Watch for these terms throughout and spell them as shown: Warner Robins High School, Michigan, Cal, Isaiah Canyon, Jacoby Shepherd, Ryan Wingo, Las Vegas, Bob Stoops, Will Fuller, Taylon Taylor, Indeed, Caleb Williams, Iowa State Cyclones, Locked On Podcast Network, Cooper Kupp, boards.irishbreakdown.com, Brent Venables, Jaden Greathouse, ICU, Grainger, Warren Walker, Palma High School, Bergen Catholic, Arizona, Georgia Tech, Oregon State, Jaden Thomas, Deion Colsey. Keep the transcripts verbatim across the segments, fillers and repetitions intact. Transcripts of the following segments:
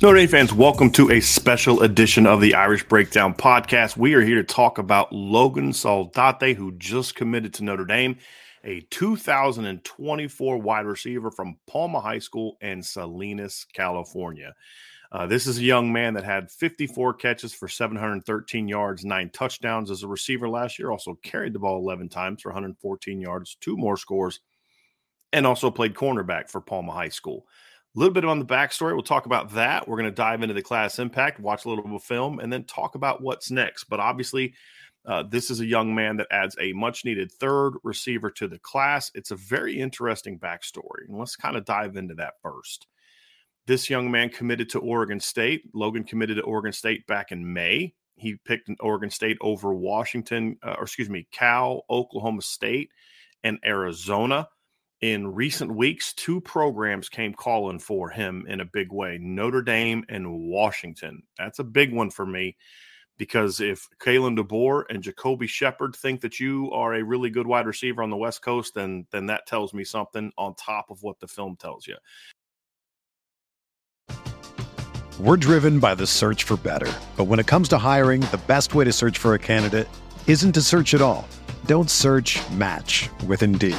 Notre Dame fans, welcome to a special edition of the Irish Breakdown podcast. We are here to talk about Logan Saldate, who just committed to Notre Dame, a two thousand twenty-four wide receiver from Palma High School in Salinas, California. Uh, this is a young man that had fifty-four catches for seven hundred thirteen yards, nine touchdowns as a receiver last year, also carried the ball eleven times for one hundred fourteen yards, two more scores, and also played cornerback for Palma High School. A little bit on the backstory. We'll talk about that. We're going to dive into the class impact, watch a little bit of film, and then talk about what's next. But obviously, uh, this is a young man that adds a much-needed third receiver to the class. It's a very interesting backstory, and let's kind of dive into that first. This young man committed to Oregon State. Logan committed to Oregon State back in May. He picked Oregon State over Washington, uh, or excuse me, Cal, Oklahoma State, and Arizona. In recent weeks, two programs came calling for him in a big way, Notre Dame and Washington. That's a big one for me because if Kalen DeBoer and Jacoby Shepherd think that you are a really good wide receiver on the West Coast, then, then that tells me something on top of what the film tells you. We're driven by the search for better. But when it comes to hiring, the best way to search for a candidate isn't to search at all. Don't search, match with Indeed.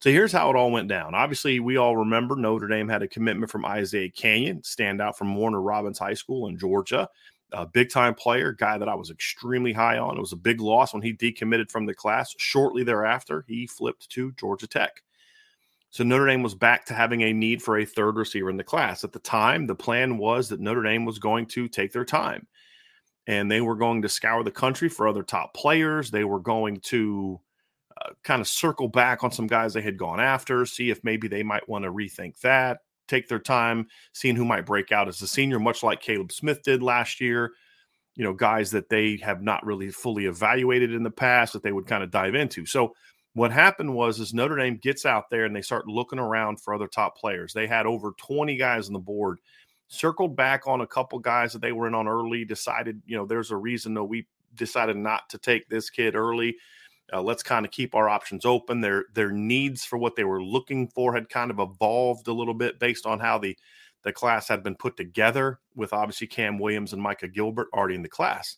So here's how it all went down. Obviously, we all remember Notre Dame had a commitment from Isaiah Canyon, standout from Warner Robins High School in Georgia, a big-time player, guy that I was extremely high on. It was a big loss when he decommitted from the class. Shortly thereafter, he flipped to Georgia Tech. So Notre Dame was back to having a need for a third receiver in the class. At the time, the plan was that Notre Dame was going to take their time, and they were going to scour the country for other top players. They were going to Uh, kind of circle back on some guys they had gone after, see if maybe they might want to rethink that, take their time, seeing who might break out as a senior, much like Caleb Smith did last year. You know, guys that they have not really fully evaluated in the past that they would kind of dive into. So what happened was is Notre Dame gets out there and they start looking around for other top players. They had over twenty guys on the board, circled back on a couple guys that they were in on early, decided, you know, there's a reason that we decided not to take this kid early. Uh, let's kind of keep our options open. Their their needs for what they were looking for had kind of evolved a little bit based on how the, the class had been put together, with obviously Cam Williams and Micah Gilbert already in the class.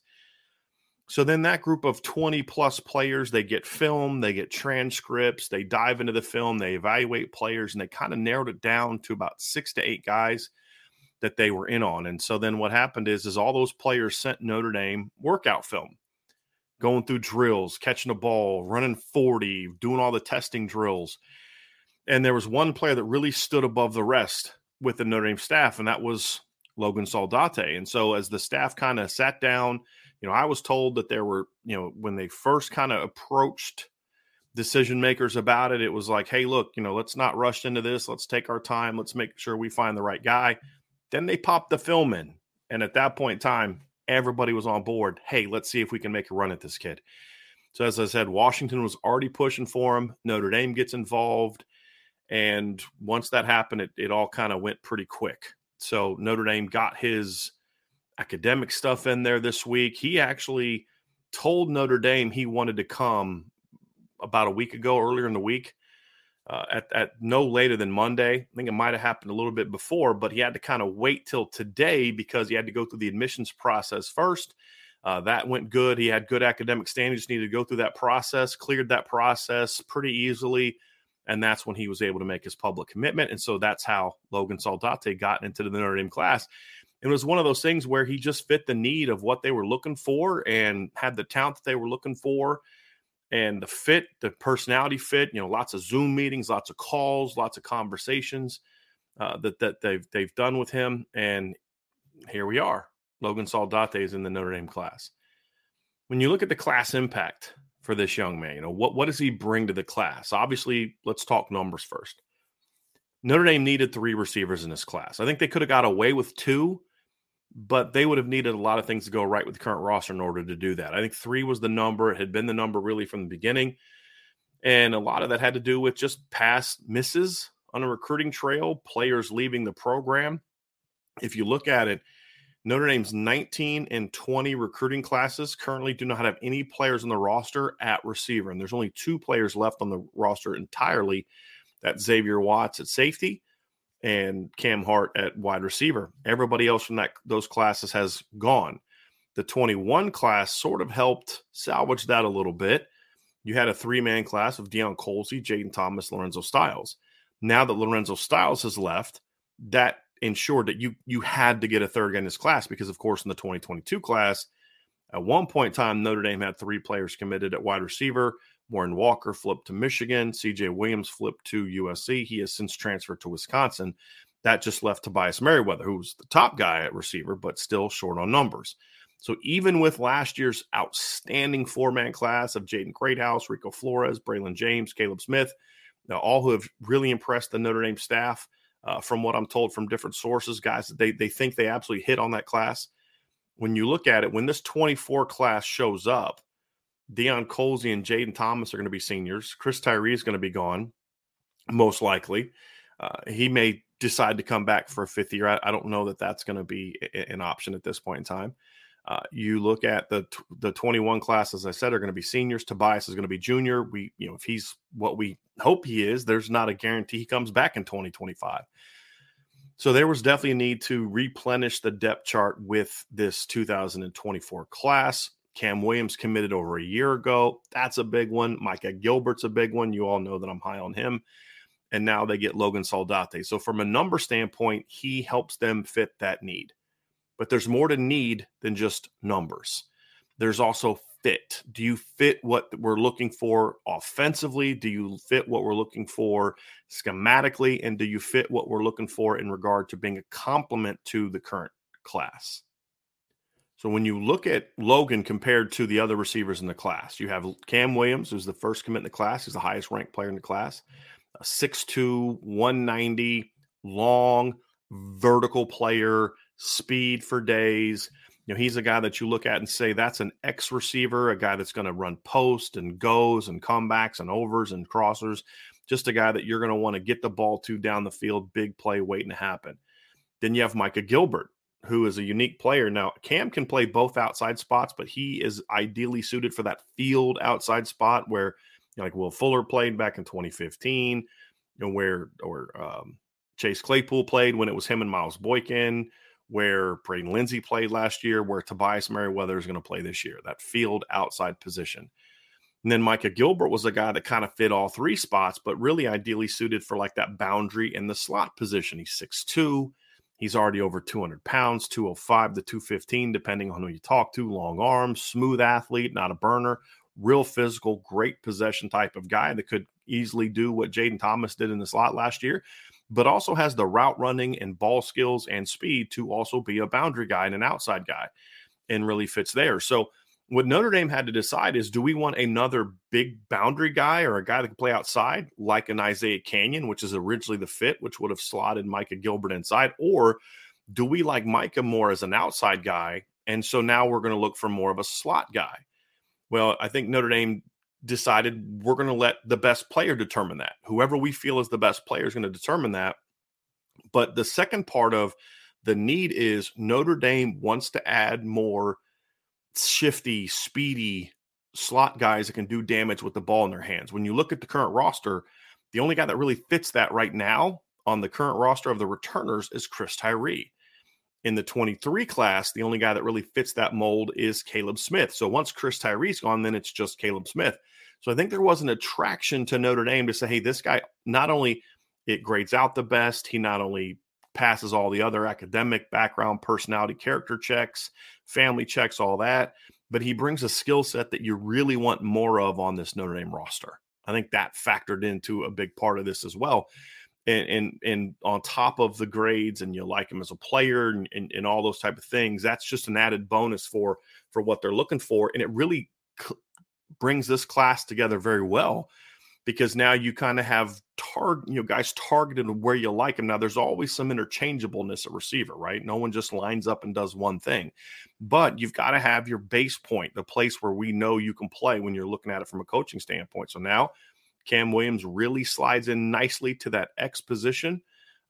So then that group of twenty-plus players, they get film, they get transcripts, they dive into the film, they evaluate players, and they kind of narrowed it down to about six to eight guys that they were in on. And so then what happened is, is all those players sent Notre Dame workout film, going through drills, catching a ball, running forty, doing all the testing drills. And there was one player that really stood above the rest with the Notre Dame staff, and that was Logan Saldate. And so as the staff kind of sat down, you know, I was told that there were, you know, when they first kind of approached decision makers about it, it was like, hey, look, you know, let's not rush into this. Let's take our time. Let's make sure we find the right guy. Then they popped the film in. And at that point in time, everybody was on board. Hey, let's see if we can make a run at this kid. So as I said, Washington was already pushing for him. Notre Dame gets involved. And once that happened, it, it all kind of went pretty quick. So Notre Dame got his academic stuff in there this week. He actually told Notre Dame he wanted to come about a week ago, earlier in the week, uh, at, at no later than Monday. I think it might have happened a little bit before, but he had to kind of wait till today because he had to go through the admissions process first. Uh, that went good. He had good academic standing, just needed to go through that process, cleared that process pretty easily. And that's when he was able to make his public commitment. And so that's how Logan Saldate got into the Notre Dame class. It was one of those things where he just fit the need of what they were looking for and had the talent that they were looking for and the fit, the personality fit, you know, lots of Zoom meetings, lots of calls, lots of conversations uh, that, that they've, they've done with him. And here we are. Logan Saldate is in the Notre Dame class. When you look at the class impact for this young man, you know, what, what does he bring to the class? Obviously, let's talk numbers first. Notre Dame needed three receivers in this class. I think they could have got away with two, but they would have needed a lot of things to go right with the current roster in order to do that. I think three was the number. It had been the number really from the beginning. And a lot of that had to do with just past misses on a recruiting trail, players leaving the program. If you look at it, Notre Dame's nineteen and twenty recruiting classes currently do not have any players on the roster at receiver. And there's only two players left on the roster entirely. That's Xavier Watts at safety and Cam Hart at wide receiver. Everybody else from that those classes has gone. The twenty-one class sort of helped salvage that a little bit. You had a three-man class of Deion Colsey, Jaden Thomas, Lorenzo Styles. Now that Lorenzo Styles has left, that ensured that you you had to get a third guy in this class because, of course, in the twenty twenty-two class, at one point in time, Notre Dame had three players committed at wide receiver. Warren Walker flipped to Michigan. C J Williams flipped to U S C. He has since transferred to Wisconsin. That just left Tobias Merriweather, who was the top guy at receiver, but still short on numbers. So even with last year's outstanding four-man class of Jaden Greathouse, Rico Flores, Braylon James, Caleb Smith, now all who have really impressed the Notre Dame staff, uh, from what I'm told from different sources, guys, that they, they think they absolutely hit on that class. When you look at it, when this twenty-four class shows up, Deion Colsey and Jaden Thomas are going to be seniors. Chris Tyree is going to be gone, most likely. Uh, he may decide to come back for a fifth year. I, I don't know that that's going to be a, an option at this point in time. Uh, you look at the the twenty-one class, as I said, are going to be seniors. Tobias is going to be junior. We, you know, if he's what we hope he is, there's not a guarantee he comes back in twenty twenty-five. So there was definitely a need to replenish the depth chart with this two thousand twenty-four class. Cam Williams committed over a year ago. That's a big one. Micah Gilbert's a big one. You all know that I'm high on him. And now they get Logan Saldate. So from a number standpoint, he helps them fit that need. But there's more to need than just numbers. There's also fit. Do you fit what we're looking for offensively? Do you fit what we're looking for schematically? And do you fit what we're looking for in regard to being a complement to the current class? So when you look at Logan compared to the other receivers in the class, you have Cam Williams, who's the first commit in the class. He's the highest ranked player in the class. A six two, one ninety long, vertical player, speed for days. You know, he's a guy that you look at and say, that's an X receiver, a guy that's going to run post and goes and comebacks and overs and crossers. Just a guy that you're going to want to get the ball to down the field, big play waiting to happen. Then you have Micah Gilbert, who is a unique player. Now, Cam can play both outside spots, but he is ideally suited for that field outside spot where, you know, like Will Fuller played back in twenty fifteen, you know, where or um, Chase Claypool played when it was him and Miles Boykin, where Braden Lindsey played last year, where Tobias Merriweather is going to play this year, that field outside position. And then Micah Gilbert was a guy that kind of fit all three spots, but really ideally suited for like that boundary and the slot position. He's six two. He's already over two hundred pounds, two oh five to two fifteen, depending on who you talk to. Long arms, smooth athlete, not a burner, real physical, great possession type of guy that could easily do what Jaden Thomas did in the slot last year, but also has the route running and ball skills and speed to also be a boundary guy and an outside guy and really fits there. So what Notre Dame had to decide is, do we want another big boundary guy or a guy that can play outside like an Isaiah Canyon, which is originally the fit, which would have slotted Micah Gilbert inside? Or do we like Micah more as an outside guy? And so now we're going to look for more of a slot guy. Well, I think Notre Dame decided we're going to let the best player determine that. Whoever we feel is the best player is going to determine that. But the second part of the need is Notre Dame wants to add more shifty, speedy slot guys that can do damage with the ball in their hands. When you look at the current roster, the only guy that really fits that right now on the current roster of the returners is Chris Tyree. In the twenty-three class, the only guy that really fits that mold is Caleb Smith. So once Chris Tyree's gone, then it's just Caleb Smith. So I think there was an attraction to Notre Dame to say, hey, this guy, not only it grades out the best, he not only passes all the other academic background, personality, character checks, family checks, all that. But he brings a skill set that you really want more of on this Notre Dame roster. I think that factored into a big part of this as well. And and, and on top of the grades and you like him as a player and, and, and all those type of things, that's just an added bonus for, for what they're looking for. And it really cl- brings this class together very well, because now you kind of have tar- you know, guys targeted where you like them. Now, there's always some interchangeableness at receiver, right? No one just lines up and does one thing. But you've got to have your base point, the place where we know you can play when you're looking at it from a coaching standpoint. So now Cam Williams really slides in nicely to that X position.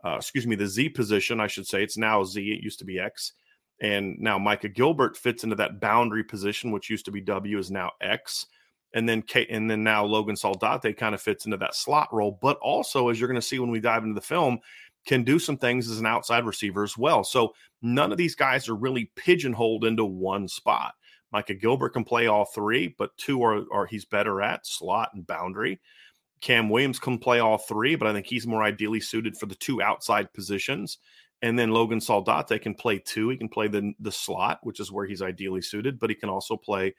Uh, excuse me, the Z position, I should say. It's now Z. It used to be X. And now Micah Gilbert fits into that boundary position, which used to be W, is now X. And then Kate, and then now Logan Saldate kind of fits into that slot role, but also, as you're going to see when we dive into the film, can do some things as an outside receiver as well. So none of these guys are really pigeonholed into one spot. Micah Gilbert can play all three, but two are, are he's better at slot and boundary. Cam Williams can play all three, but I think he's more ideally suited for the two outside positions. And then Logan Saldate can play two. He can play the the slot, which is where he's ideally suited, but he can also play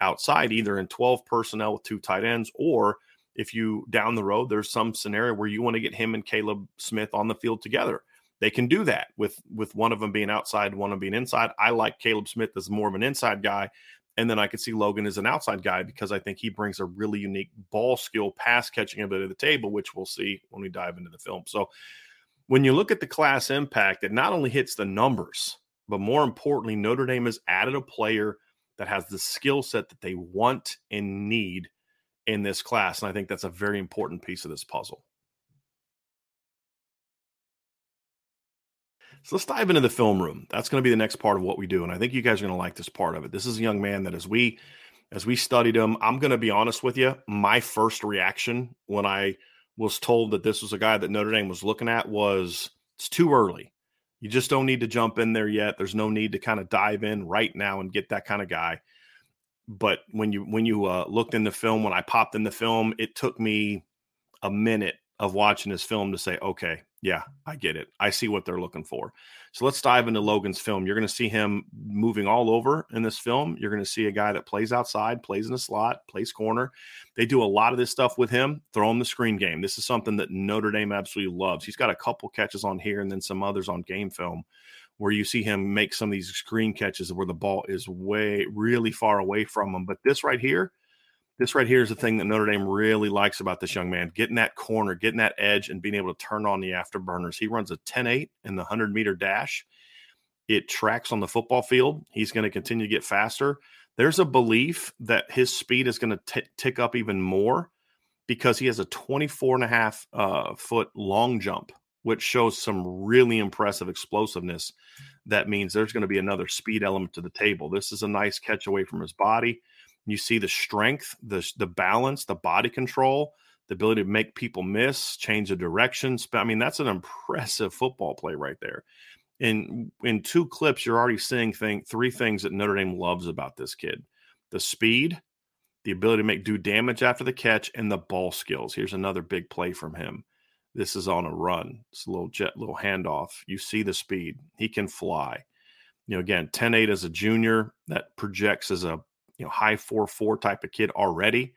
outside, either in twelve personnel with two tight ends, or if you down the road, there's some scenario where you want to get him and Caleb Smith on the field together. They can do that with, with one of them being outside, one of them being inside. I like Caleb Smith as more of an inside guy. And then I could see Logan as an outside guy because I think he brings a really unique ball skill, pass catching ability to the table, which we'll see when we dive into the film. So when you look at the class impact, it not only hits the numbers, but more importantly, Notre Dame has added a player that has the skill set that they want and need in this class. And I think that's a very important piece of this puzzle. So let's dive into the film room. That's going to be the next part of what we do. And I think you guys are going to like this part of it. This is a young man that as we, as we studied him, I'm going to be honest with you. My first reaction when I was told that this was a guy that Notre Dame was looking at was, it's too early. You just don't need to jump in there yet. There's no need to kind of dive in right now and get that kind of guy. But when you when you uh, looked in the film, when I popped in the film, it took me a minute of watching his film to say, okay, yeah, I get it. I see what they're looking for. So let's dive into Logan's film. You're going to see him moving all over in this film. You're going to see a guy that plays outside, plays in a slot, plays corner. They do a lot of this stuff with him. Throw him the screen game. This is something that Notre Dame absolutely loves. He's got a couple catches on here and then some others on game film where you see him make some of these screen catches where the ball is way, really far away from him. But this right here, this right here is the thing that Notre Dame really likes about this young man, getting that corner, getting that edge, and being able to turn on the afterburners. He runs a ten eight in the one hundred meter dash. It tracks on the football field. He's going to continue to get faster. There's a belief that his speed is going to tick up even more because he has a twenty-four and a half uh, foot long jump, which shows some really impressive explosiveness. That means there's going to be another speed element to the table. This is a nice catch away from his body. You see the strength, the, the balance, the body control, the ability to make people miss, change the direction. I mean, that's an impressive football play right there. In, in two clips, you're already seeing thing, three things that Notre Dame loves about this kid. The speed, the ability to make do damage after the catch, and the ball skills. Here's another big play from him. This is on a run. It's a little jet, little handoff. You see the speed. He can fly. You know, again, ten eight as a junior, that projects as a you know, high four four type of kid already,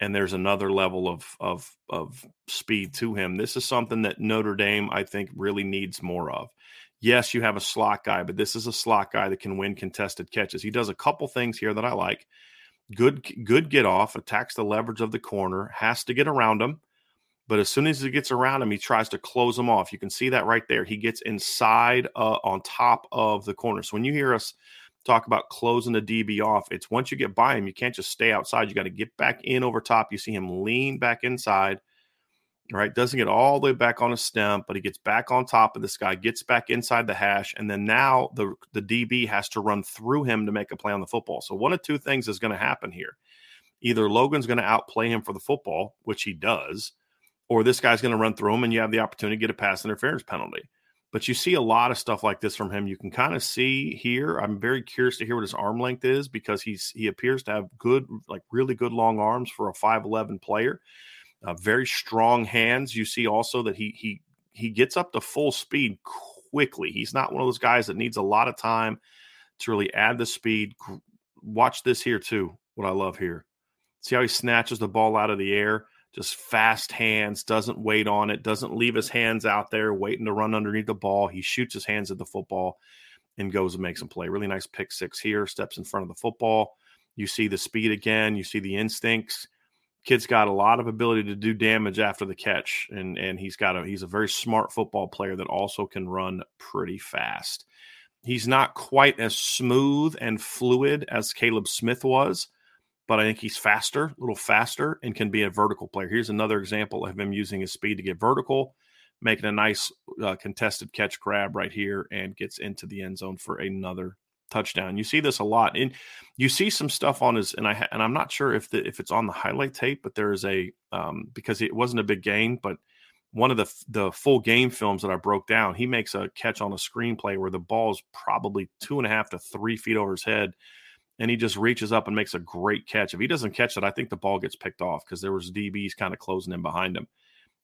and there's another level of of of speed to him. This is something that Notre Dame, I think, really needs more of. Yes, you have a slot guy, but this is a slot guy that can win contested catches. He does a couple things here that I like. Good, good get off, attacks the leverage of the corner, has to get around him, but as soon as he gets around him, he tries to close him off. You can see that right there. He gets inside uh, on top of the corner. So when you hear us talk about closing the D B off, it's once you get by him, you can't just stay outside. You got to get back in over top. You see him lean back inside, right? Doesn't get all the way back on his stem, but he gets back on top of this guy, gets back inside the hash, and then now the, the D B has to run through him to make a play on the football. So one of two things is going to happen here. Either Logan's going to outplay him for the football, which he does, or this guy's going to run through him and you have the opportunity to get a pass interference penalty. But you see a lot of stuff like this from him. You can kind of see here. I'm very curious to hear what his arm length is because he's he appears to have good, like really good long arms for a five eleven player. Uh, very strong hands. You see also that he he he gets up to full speed quickly. He's not one of those guys that needs a lot of time to really add the speed. Watch this here too, what I love here. See how he snatches the ball out of the air. Just fast hands, doesn't wait on it, doesn't leave his hands out there waiting to run underneath the ball. He shoots his hands at the football and goes and makes him play. Really nice pick six here, steps in front of the football. You see the speed again. You see the instincts. Kid's got a lot of ability to do damage after the catch, and, and he's got a, he's a very smart football player that also can run pretty fast. He's not quite as smooth and fluid as Caleb Smith was, but I think he's faster, a little faster, and can be a vertical player. Here's another example of him using his speed to get vertical, making a nice uh, contested catch grab right here and gets into the end zone for another touchdown. You see this a lot. And you see some stuff on his, and, I, and I'm not sure if the, if it's on the highlight tape, but there is a, um, because it wasn't a big game, but one of the, the full game films that I broke down, he makes a catch on a screenplay where the ball is probably two and a half to three feet over his head. And he just reaches up and makes a great catch. If he doesn't catch it, I think the ball gets picked off because there was D Bs kind of closing in behind him.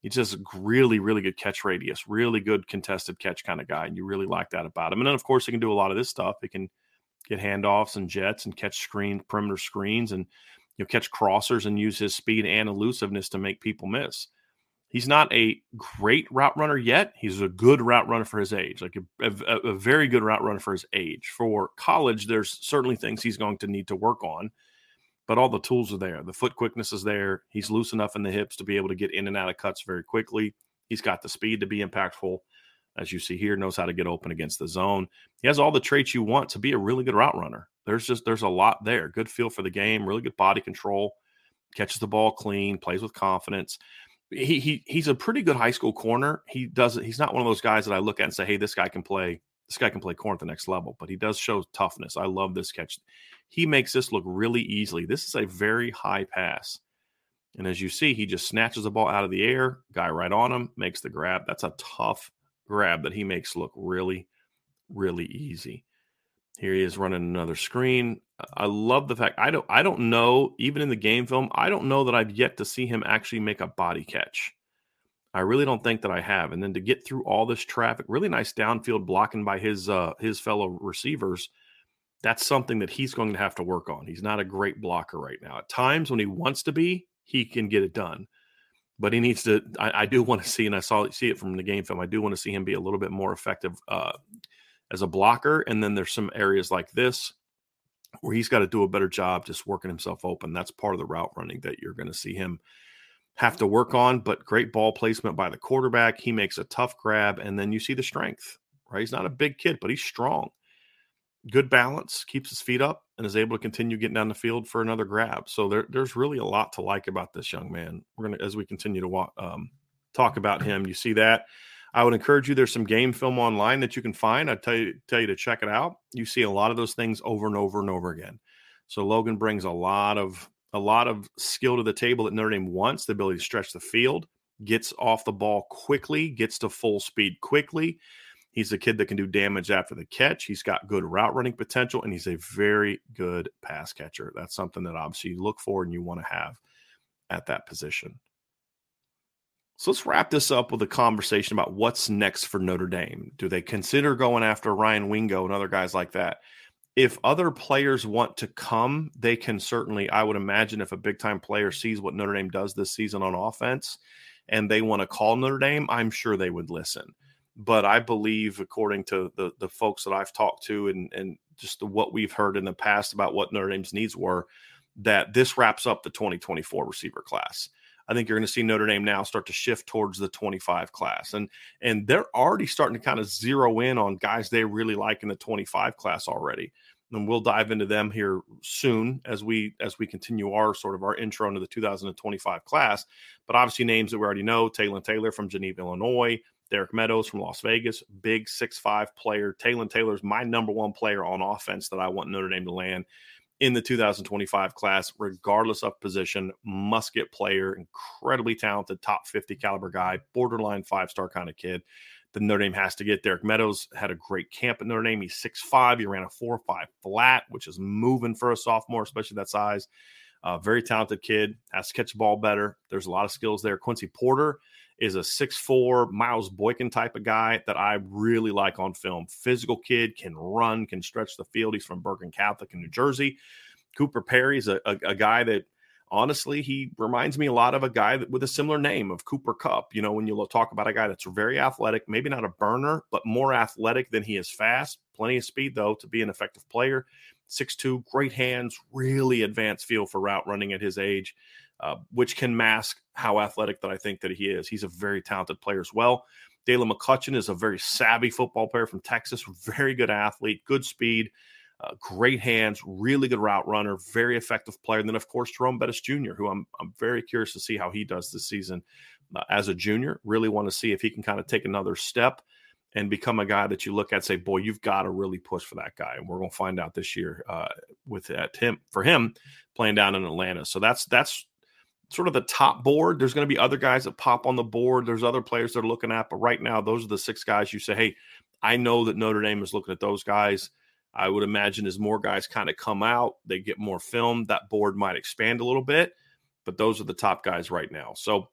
He's just a really, really good catch radius, really good contested catch kind of guy, and you really like that about him. And then, of course, he can do a lot of this stuff. He can get handoffs and jets and catch screen, perimeter screens and you know, catch crossers and use his speed and elusiveness to make people miss. He's not a great route runner yet. He's a good route runner for his age, like a, a, a very good route runner for his age. For college, there's certainly things he's going to need to work on, but all the tools are there. The foot quickness is there. He's loose enough in the hips to be able to get in and out of cuts very quickly. He's got the speed to be impactful. As you see here, knows how to get open against the zone. He has all the traits you want to be a really good route runner. There's just there's a lot there. Good feel for the game, really good body control, catches the ball clean, plays with confidence. He he he's a pretty good high school corner. He doesn't. He's not one of those guys that I look at and say, "Hey, this guy can play. This guy can play corner at the next level." But he does show toughness. I love this catch. He makes this look really easily. This is a very high pass, and as you see, he just snatches the ball out of the air. Guy right on him makes the grab. That's a tough grab that he makes look really, really easy. Here he is running another screen. I love the fact I don't I don't know, even in the game film, I don't know that I've yet to see him actually make a body catch. I really don't think that I have. And then to get through all this traffic, really nice downfield blocking by his uh, his fellow receivers. That's something that he's going to have to work on. He's not a great blocker right now. At times when he wants to be, he can get it done. But he needs to I, I do want to see, and I saw see it from the game film, I do want to see him be a little bit more effective uh, as a blocker. And then there's some areas like this where he's got to do a better job just working himself open. That's part of the route running that you're going to see him have to work on, but great ball placement by the quarterback. He makes a tough grab, and then you see the strength, right? He's not a big kid, but he's strong. Good balance, keeps his feet up, and is able to continue getting down the field for another grab. So there, there's really a lot to like about this young man. We're going to, as we continue to walk, um, talk about him, you see that. I would encourage you, there's some game film online that you can find. I'd tell you, tell you to check it out. You see a lot of those things over and over and over again. So Logan brings a lot of a lot of skill to the table that Notre Dame wants, the ability to stretch the field, gets off the ball quickly, gets to full speed quickly. He's a kid that can do damage after the catch. He's got good route running potential, and he's a very good pass catcher. That's something that obviously you look for and you want to have at that position. So let's wrap this up with a conversation about what's next for Notre Dame. Do they consider going after Ryan Wingo and other guys like that? If other players want to come, they can certainly. I would imagine if a big-time player sees what Notre Dame does this season on offense and they want to call Notre Dame, I'm sure they would listen. But I believe, according to the the folks that I've talked to and, and just the, what we've heard in the past about what Notre Dame's needs were, that this wraps up the twenty twenty-four receiver class. I think you're going to see Notre Dame now start to shift towards the twenty-five class. And and they're already starting to kind of zero in on guys they really like in the twenty-five class already. And we'll dive into them here soon as we as we continue our sort of our intro into the two thousand twenty-five class. But obviously names that we already know, Taylon Taylor from Geneva, Illinois, Derek Meadows from Las Vegas, big six five player. Taylon Taylor's my number one player on offense that I want Notre Dame to land in the two thousand twenty-five class, regardless of position, musket player, incredibly talented, top fifty caliber guy, borderline five-star kind of kid. The Notre Dame has to get. Derek Meadows had a great camp at Notre Dame. He's six five. He ran a four five flat, which is moving for a sophomore, especially that size. Uh, very talented kid, has to catch the ball better. There's a lot of skills there. Quincy Porter is a six four, Miles Boykin type of guy that I really like on film. Physical kid, can run, can stretch the field. He's from Bergen Catholic in New Jersey. Cooper Perry's a, a, a guy that, honestly, he reminds me a lot of a guy that, with a similar name of Cooper Kupp. You know, when you talk about a guy that's very athletic, maybe not a burner, but more athletic than he is fast. Plenty of speed, though, to be an effective player. six two, great hands, really advanced feel for route running at his age. Uh, which can mask how athletic that I think that he is. He's a very talented player as well. Dalen McCutcheon is a very savvy football player from Texas, very good athlete, good speed, uh, great hands, really good route runner, very effective player. And then, of course, Jerome Bettis Junior, who I'm I'm very curious to see how he does this season uh, as a junior. Really want to see if he can kind of take another step and become a guy that you look at and say, boy, you've got to really push for that guy. And we're going to find out this year uh, with at him for him playing down in Atlanta. So that's that's. sort of the top board. There's going to be other guys that pop on the board. There's other players they're looking at, but right now, those are the six guys you say, hey, I know that Notre Dame is looking at those guys. I would imagine as more guys kind of come out, they get more film, that board might expand a little bit, but those are the top guys right now. So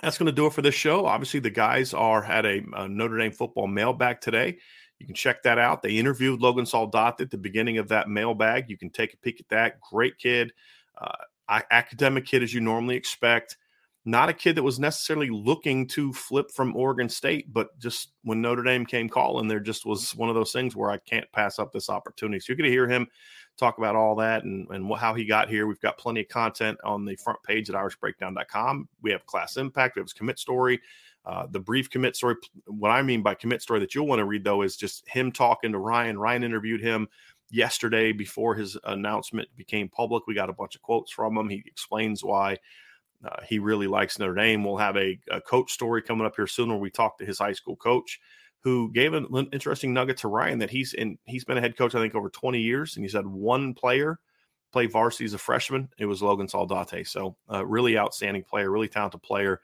that's going to do it for this show. Obviously the guys are had a, a Notre Dame football mailbag today. You can check that out. They interviewed Logan Saldate at the beginning of that mailbag. You can take a peek at that. Great kid. Uh, Academic kid, as you normally expect, not a kid that was necessarily looking to flip from Oregon State, but just when Notre Dame came calling, there just was one of those things where I can't pass up this opportunity. So you're going to hear him talk about all that and, and how he got here. We've got plenty of content on the front page at irish breakdown dot com. We have class impact. We have his commit story, uh, the brief commit story. What I mean by commit story that you'll want to read, though, is just him talking to Ryan. Ryan interviewed him yesterday before his announcement became public. We got a bunch of quotes from him. He explains why uh, he really likes Notre Dame. We'll have a, a coach story coming up here soon where we talk to his high school coach who gave an interesting nugget to Ryan that he's in. He's been a head coach, I think, over twenty years, and he's had one player play varsity as a freshman. It was Logan Saldate. So a really outstanding player, really talented player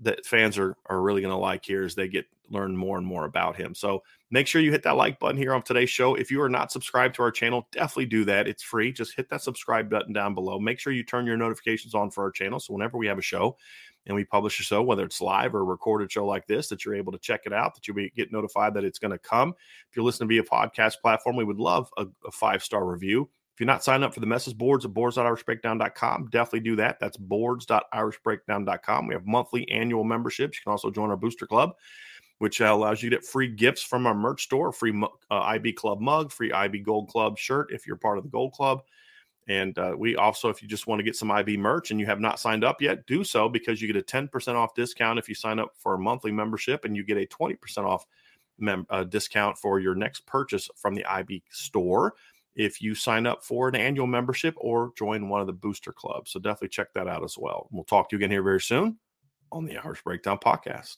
that fans are are really going to like here as they get learn more and more about him. So make sure you hit that like button here on today's show. If you are not subscribed to our channel, definitely do that. It's free. Just hit that subscribe button down below. Make sure you turn your notifications on for our channel. So whenever we have a show and we publish a show, whether it's live or a recorded show like this, that you're able to check it out, that you get notified that it's going to come. If you're listening via podcast platform, we would love a, a five-star review. If you're not signed up for the message boards at boards dot irish breakdown dot com, definitely do that. That's boards dot irish breakdown dot com. We have monthly, annual memberships. You can also join our booster club. which allows you to get free gifts from our merch store, free uh, I B Club mug, free I B Gold Club shirt if you're part of the Gold Club. And uh, we also, if you just want to get some I B merch and you have not signed up yet, do so, because you get a ten percent off discount if you sign up for a monthly membership, and you get a twenty percent off mem- uh, discount for your next purchase from the I B store if you sign up for an annual membership or join one of the booster clubs. So definitely check that out as well. We'll talk to you again here very soon on the Irish Breakdown Podcast.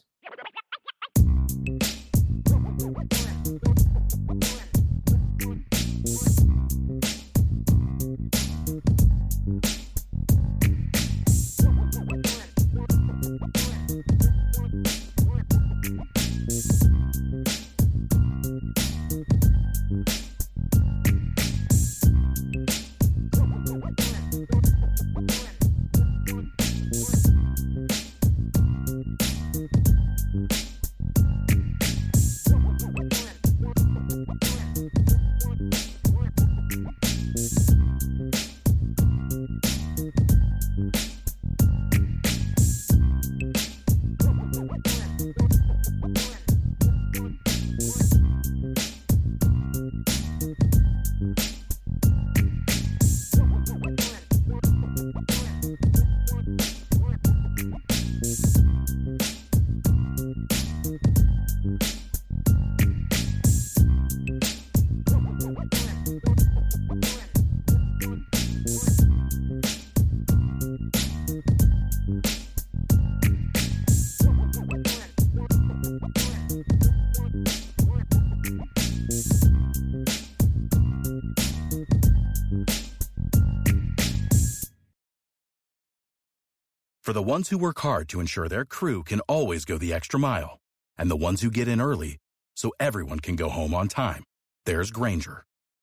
For the ones who work hard to ensure their crew can always go the extra mile, and the ones who get in early so everyone can go home on time, there's Grainger,